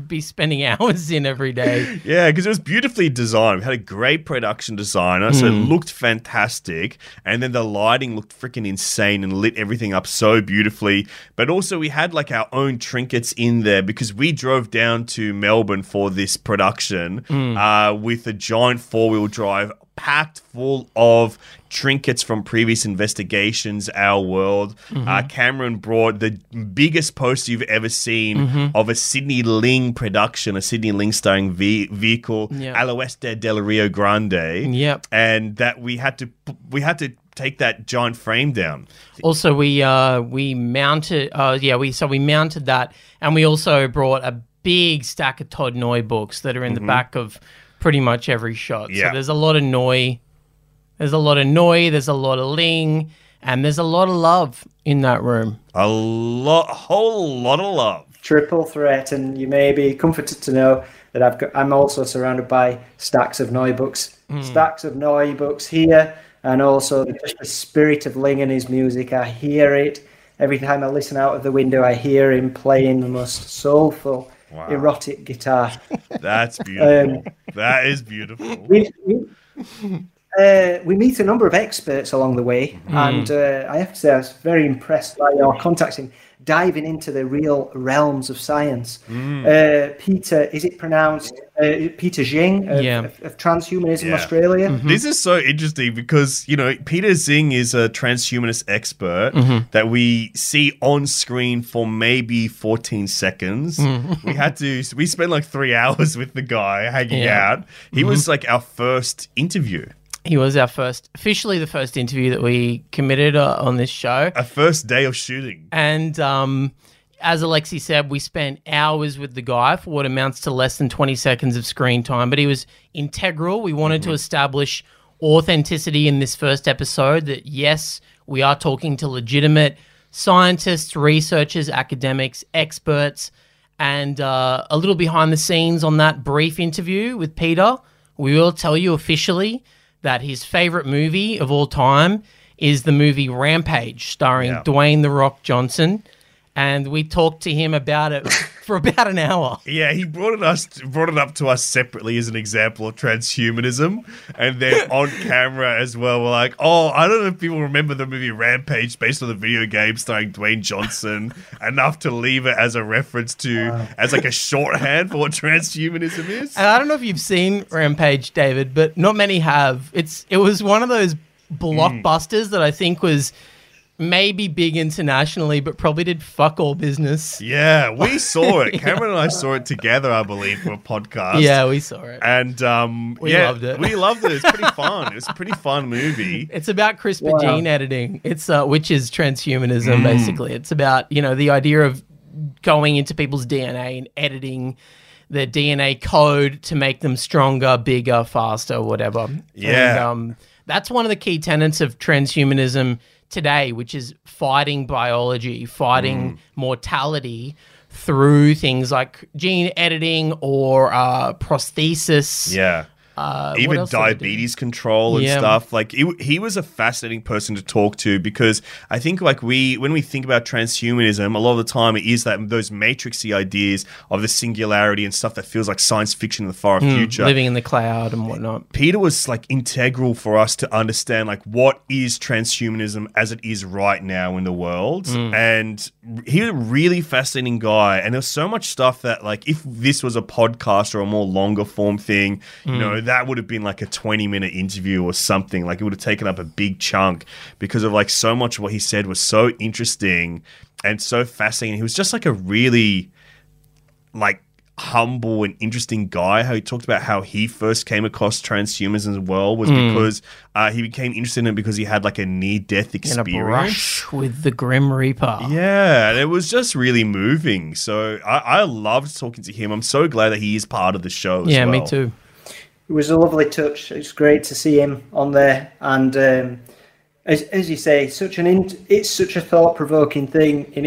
be spending hours in every day. Yeah, because it was beautifully designed. We had a great production designer, so it looked fantastic. And then the lighting looked freaking insane and lit everything up so beautifully. But also we had like our own trinkets in there because we drove down to Melbourne for this production with a giant four-wheel drive packed full of trinkets from previous investigations, our world. Cameron brought the biggest poster you've ever seen of a Sydney Ling production, a Sydney Ling starring vehicle, Aloueste del Rio Grande. And that we had to take that giant frame down. Also, we mounted that, and we also brought a big stack of Todd Noy books that are in the back of pretty much every shot. So there's a lot of Noy. There's a lot of Ling, and there's a lot of love in that room. A whole lot of love. Triple threat, and you may be comforted to know that I'm also surrounded by stacks of Noy books. Stacks of Noy books here, and also just the spirit of Ling and his music. I hear it. Every time I listen out of the window, I hear him playing the most soulful, erotic guitar. That's beautiful. That is beautiful. We meet a number of experts along the way, and I have to say I was very impressed by your contacts in diving into the real realms of science. Peter, is it pronounced Peter Zing of transhumanism Australia? This is so interesting because, you know, Peter Zing is a transhumanist expert that we see on screen for maybe 14 seconds. We spent like 3 hours with the guy hanging out. He was like our first interview. He was officially the first interview that we committed on this show. Our first day of shooting. And as Alexi said, we spent hours with the guy for what amounts to less than 20 seconds of screen time, but he was integral. We wanted to establish authenticity in this first episode that, yes, we are talking to legitimate scientists, researchers, academics, experts, and a little behind the scenes on that brief interview with Peter. We will tell you officially that his favorite movie of all time is the movie Rampage, starring Dwayne "The Rock" Johnson. And we talked to him about it for about an hour. Yeah, he brought it up to us separately as an example of transhumanism. And then on camera as well, we're like, oh, I don't know if people remember the movie Rampage based on the video game starring Dwayne Johnson enough to leave it as a reference to, as like a shorthand for what transhumanism is. And I don't know if you've seen Rampage, David, but not many have. It was one of those blockbusters that I think was maybe big internationally, but probably did fuck all business. Yeah, we saw it. Cameron and I saw it together, I believe, for a podcast. Yeah, we saw it. And we loved it. We loved it. It's pretty fun. It's a pretty fun movie. It's about CRISPR gene editing. It's which is transhumanism, basically. It's about, you know, the idea of going into people's DNA and editing their DNA code to make them stronger, bigger, faster, whatever. Yeah. And, that's one of the key tenets of transhumanism today, which is fighting biology, fighting mortality through things like gene editing or prosthesis. Yeah. Even diabetes control and stuff. Like he was a fascinating person to talk to because I think like when we think about transhumanism, a lot of the time it is that those matrixy ideas of the singularity and stuff that feels like science fiction in the far future. Living in the cloud and whatnot. Peter was like integral for us to understand like what is transhumanism as it is right now in the world. And he was a really fascinating guy, and there's so much stuff that like if this was a podcast or a more longer form thing, you know, that would have been like a 20-minute interview or something. Like it would have taken up a big chunk because of like so much of what he said was so interesting and so fascinating. He was just like a really like humble and interesting guy. How he talked about how he first came across transhumanism as well was because he became interested in it because he had like a near-death experience. And a brush with the Grim Reaper. Yeah, and it was just really moving. So I loved talking to him. I'm so glad that he is part of the show as well. Yeah, me too. It was a lovely touch. It's great to see him on there, and as you say, it's such a thought-provoking thing in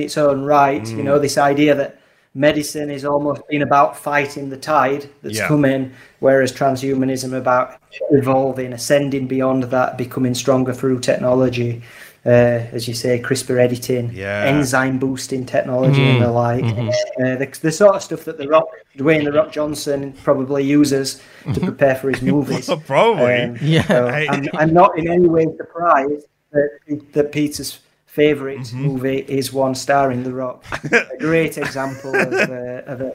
its own right. You know, this idea that medicine is almost been about fighting the tide that's come in, whereas transhumanism about evolving, ascending beyond that, becoming stronger through technology. as you say, CRISPR editing, enzyme boosting technology, and the like. The sort of stuff that the Rock, Dwayne the Rock Johnson, probably uses to prepare for his movies. Probably. So I'm not in any way surprised that Peter's favorite movie is one starring the Rock. A great example of an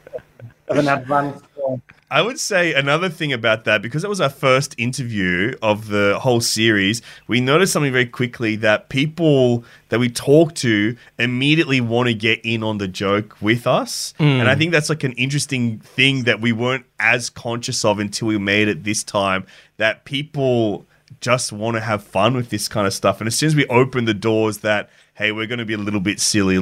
advanced film. I would say another thing about that, because it was our first interview of the whole series, we noticed something very quickly that people that we talk to immediately want to get in on the joke with us. And I think that's like an interesting thing that we weren't as conscious of until we made it this time, that people just want to have fun with this kind of stuff. And as soon as we open the doors that, hey, we're going to be a little bit silly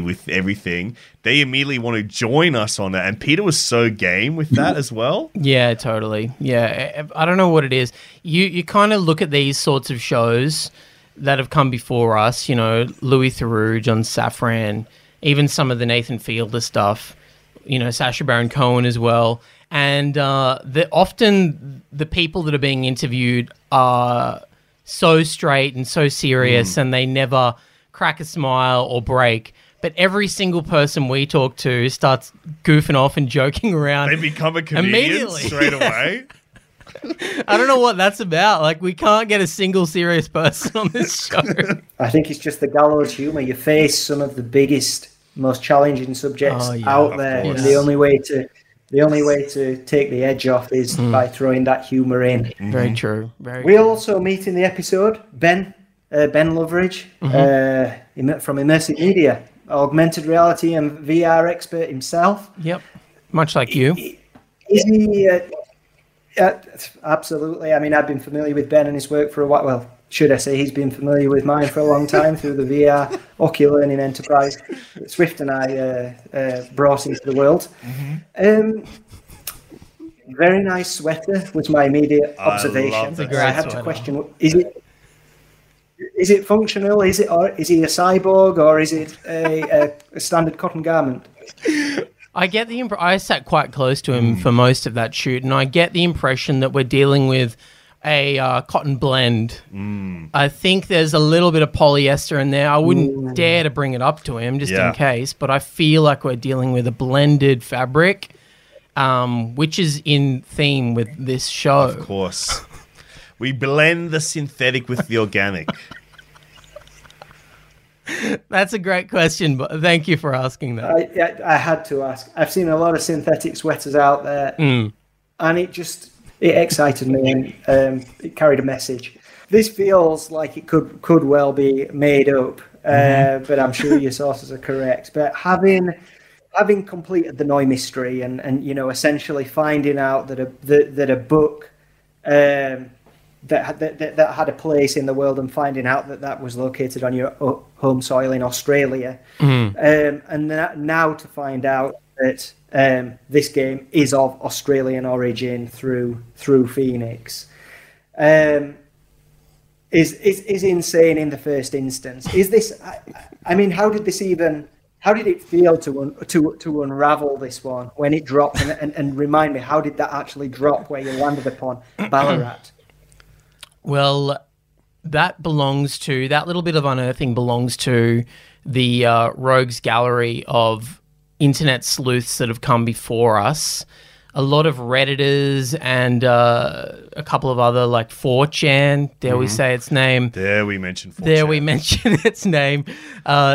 with everything, they immediately want to join us on that. And Peter was so game with that as well. Yeah, totally. Yeah. I don't know what it is. You kind of look at these sorts of shows that have come before us, you know, Louis Theroux, John Safran, even some of the Nathan Fielder stuff, you know, Sacha Baron Cohen as well. And often the people that are being interviewed are so straight and so serious, and they never crack a smile or break. But every single person we talk to starts goofing off and joking around. They become a comedian straight away. I don't know what that's about. Like, we can't get a single serious person on this show. I think it's just the gallows humor. You face some of the biggest, most challenging subjects out there, and the only way to take the edge off is by throwing that humour in. Very true. Very true. Also meet in the episode Ben Loveridge from Immersive Media, augmented reality and VR expert himself. Yep, much like you. Is he? Absolutely. I mean, I've been familiar with Ben and his work for a while. Well, should I say he's been familiar with mine for a long time through the VR OcuLearning enterprise that Swift and I brought into the world. Very nice sweater was my immediate observation. I had to question: is it functional? Is he a cyborg, or is it a standard cotton garment? I get the I sat quite close to him for most of that shoot, and I get the impression that we're dealing with a cotton blend. I think there's a little bit of polyester in there. I wouldn't dare to bring it up to him just in case, but I feel like we're dealing with a blended fabric, which is in theme with this show. Of course. We blend the synthetic with the organic. That's a great question, but thank you for asking that. I had to ask. I've seen a lot of synthetic sweaters out there, and it just... it excited me, and it carried a message. This feels like it could well be made up, but I'm sure your sources are correct. But having completed the Noy mystery and you know, essentially finding out that a book that had a place in the world, and finding out that was located on your home soil in Australia, and that now to find out that this game is of Australian origin through Phoenix, is insane in the first instance. Is this? I mean, how did it feel to unravel this one when it dropped? And remind me, how did that actually drop where you landed upon Ballarat? Well, that little bit of unearthing belongs to the Rogues Gallery of internet sleuths that have come before us. A lot of Redditors and a couple of other, like 4chan, dare we say its name. Dare we mention its name.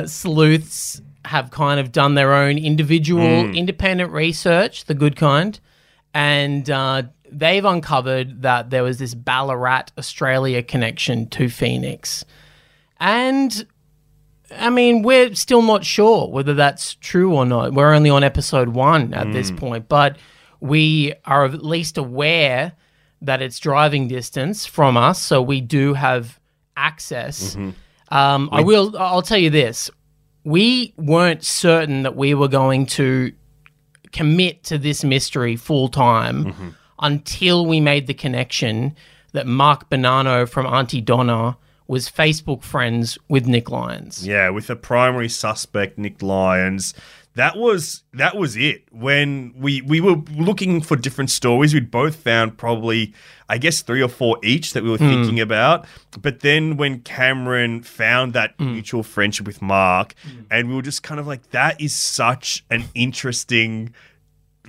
Sleuths have kind of done their own individual independent research, the good kind, and they've uncovered that there was this Ballarat, Australia connection to Phoenix. And... I mean, we're still not sure whether that's true or not. We're only on episode 1 at this point, but we are at least aware that it's driving distance from us, so we do have access. I'll tell you this. We weren't certain that we were going to commit to this mystery full-time until we made the connection that Mark Bonanno from Auntie Donna was Facebook friends with Nick Lyons. Yeah, with the primary suspect, Nick Lyons. That was it. When we were looking for different stories, we'd both found probably, I guess, 3 or 4 each that we were thinking about. But then when Cameron found that mutual friendship with Mark, and we were just kind of like, that is such an interesting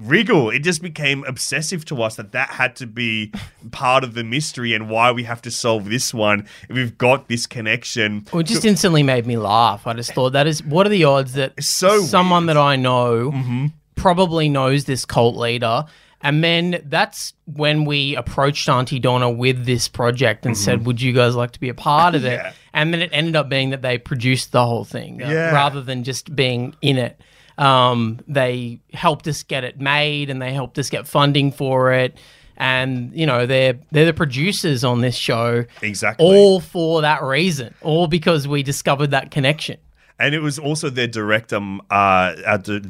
wriggle. It just became obsessive to us that had to be part of the mystery and why we have to solve this one. We've got this connection. Well, it just instantly made me laugh. I just thought, that is, what are the odds that someone weird that I know probably knows this cult leader? And then that's when we approached Auntie Donna with this project and said, would you guys like to be a part of it? And then it ended up being that they produced the whole thing rather than just being in it. They helped us get it made and they helped us get funding for it. And, you know, they're the producers on this show. Exactly. All for that reason. All because we discovered that connection. And it was also their director, Max Miller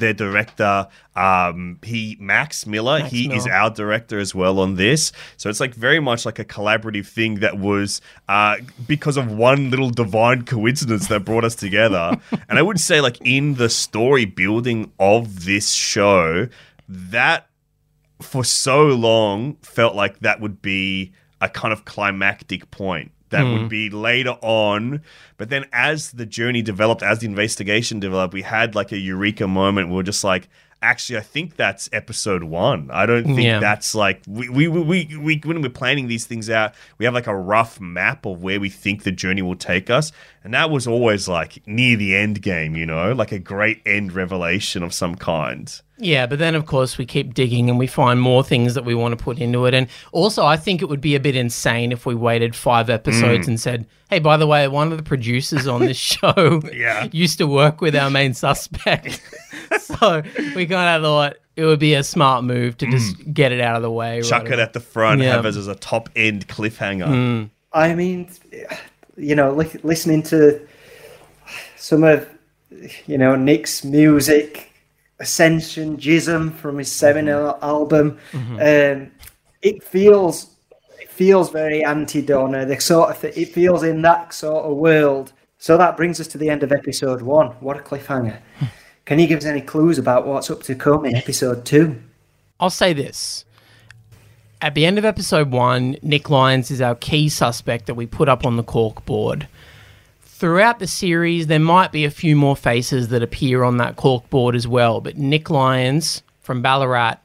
is our director as well on this. So it's like very much like a collaborative thing that was because of one little divine coincidence that brought us together. And I would say, like, in the story building of this show, that for so long felt like that would be a kind of climactic point. That would be later on. But then as the journey developed, as the investigation developed, we had like a eureka moment. We were just like, actually, I think that's episode 1. I don't think that's like... We when we're planning these things out, we have like a rough map of where we think the journey will take us. And that was always like near the end game, you know, like a great end revelation of some kind. Yeah, but then, of course, we keep digging and we find more things that we want to put into it. And also, I think it would be a bit insane if we waited 5 episodes and said, hey, by the way, one of the producers on this show used to work with our main suspect. So we kind of thought it would be a smart move to just get it out of the way. Chuck it at the front, have it as a top-end cliffhanger. I mean, you know, listening to some of, you know, Nick's music... Ascension, Jism from his 7L album. It feels very anti-Donna. It feels in that sort of world. So that brings us to the end of episode 1. What a cliffhanger! Can you give us any clues about what's up to come in episode 2? I'll say this: at the end of episode 1, Nick Lyons is our key suspect that we put up on the corkboard. Throughout the series, there might be a few more faces that appear on that corkboard as well, but Nick Lyons from Ballarat,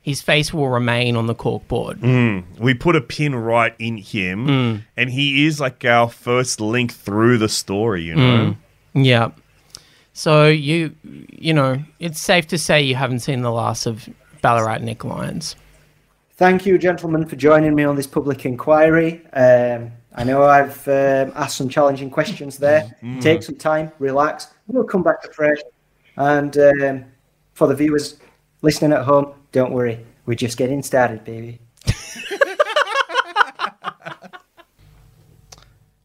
his face will remain on the corkboard. We put a pin right in him, and he is like our first link through the story, you know? Yeah. So, you know, it's safe to say you haven't seen the last of Ballarat Nick Lyons. Thank you, gentlemen, for joining me on this public inquiry. I know I've asked some challenging questions there. Take some time, relax. We'll come back to fresh. And for the viewers listening at home, don't worry. We're just getting started, baby.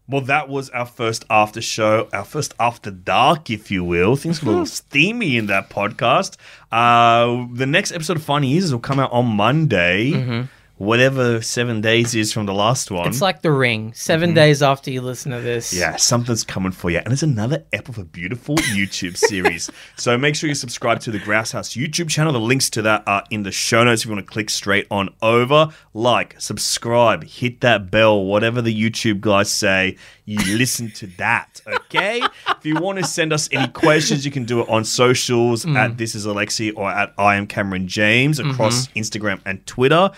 Well, that was our first after show, our first after dark, if you will. Things were a little steamy in that podcast. The next episode of Finding Yeezus will come out on Monday. Whatever 7 days is from the last one. It's like The Ring. 7 days after you listen to this. Yeah, something's coming for you. And it's another ep of a beautiful YouTube series. So make sure you subscribe to the Grouse House YouTube channel. The links to that are in the show notes if you want to click straight on over. Like, subscribe, hit that bell, whatever the YouTube guys say. You listen to that, okay? If you want to send us any questions, you can do it on socials at This Is Alexi or at I Am Cameron James across Instagram and Twitter.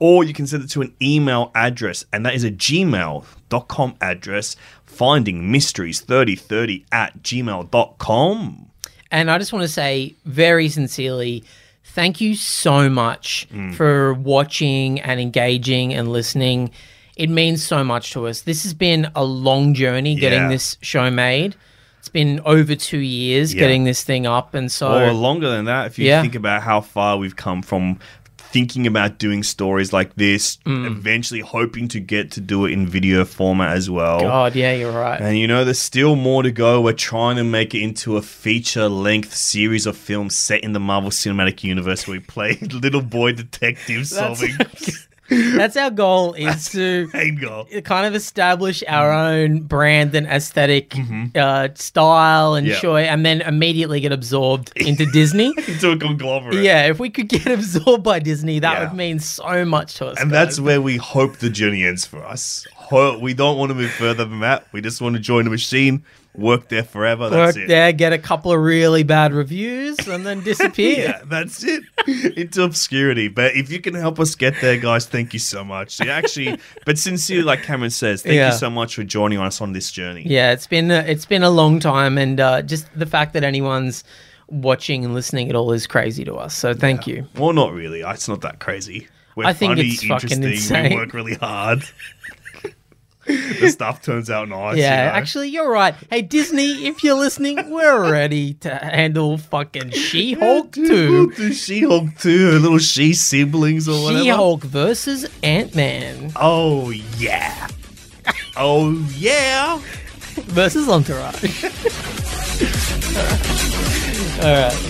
Or you can send it to an email address, and that is a gmail.com address, findingmysteries3030@gmail.com. And I just want to say very sincerely, thank you so much for watching and engaging and listening. It means so much to us. This has been a long journey getting this show made. It's been over 2 years getting this thing up. And so, or longer than that if you think about how far we've come from thinking about doing stories like this, eventually hoping to get to do it in video format as well. God, yeah, you're right. And, you know, there's still more to go. We're trying to make it into a feature-length series of films set in the Marvel Cinematic Universe where we play little boy detectives solving... That's our goal, is to kind of establish our own brand and aesthetic style and choice, and then immediately get absorbed into Disney. Into a conglomerate. Yeah, if we could get absorbed by Disney, that would mean so much to us. And that's where we hope the journey ends for us. We don't want to move further than that. We just want to join the machine, work there forever. That's it. Work there, get a couple of really bad reviews, and then disappear. Yeah, that's it. Into obscurity. But if you can help us get there, guys, thank you so much. Yeah, actually, but sincerely, like Cameron says, thank you so much for joining us on this journey. Yeah, it's been a long time, and just the fact that anyone's watching and listening at all is crazy to us. So thank you. Well, not really. It's not that crazy. We're funny, it's interesting. Fucking insane. We work really hard. The stuff turns out nice. Yeah, you know? Actually, you're right. Hey, Disney, if you're listening, we're ready to handle fucking She-Hulk 2. We'll She-Hulk 2, her little She-siblings or whatever. She-Hulk versus Ant-Man. Oh, yeah. Oh, yeah. Versus Entourage. All right.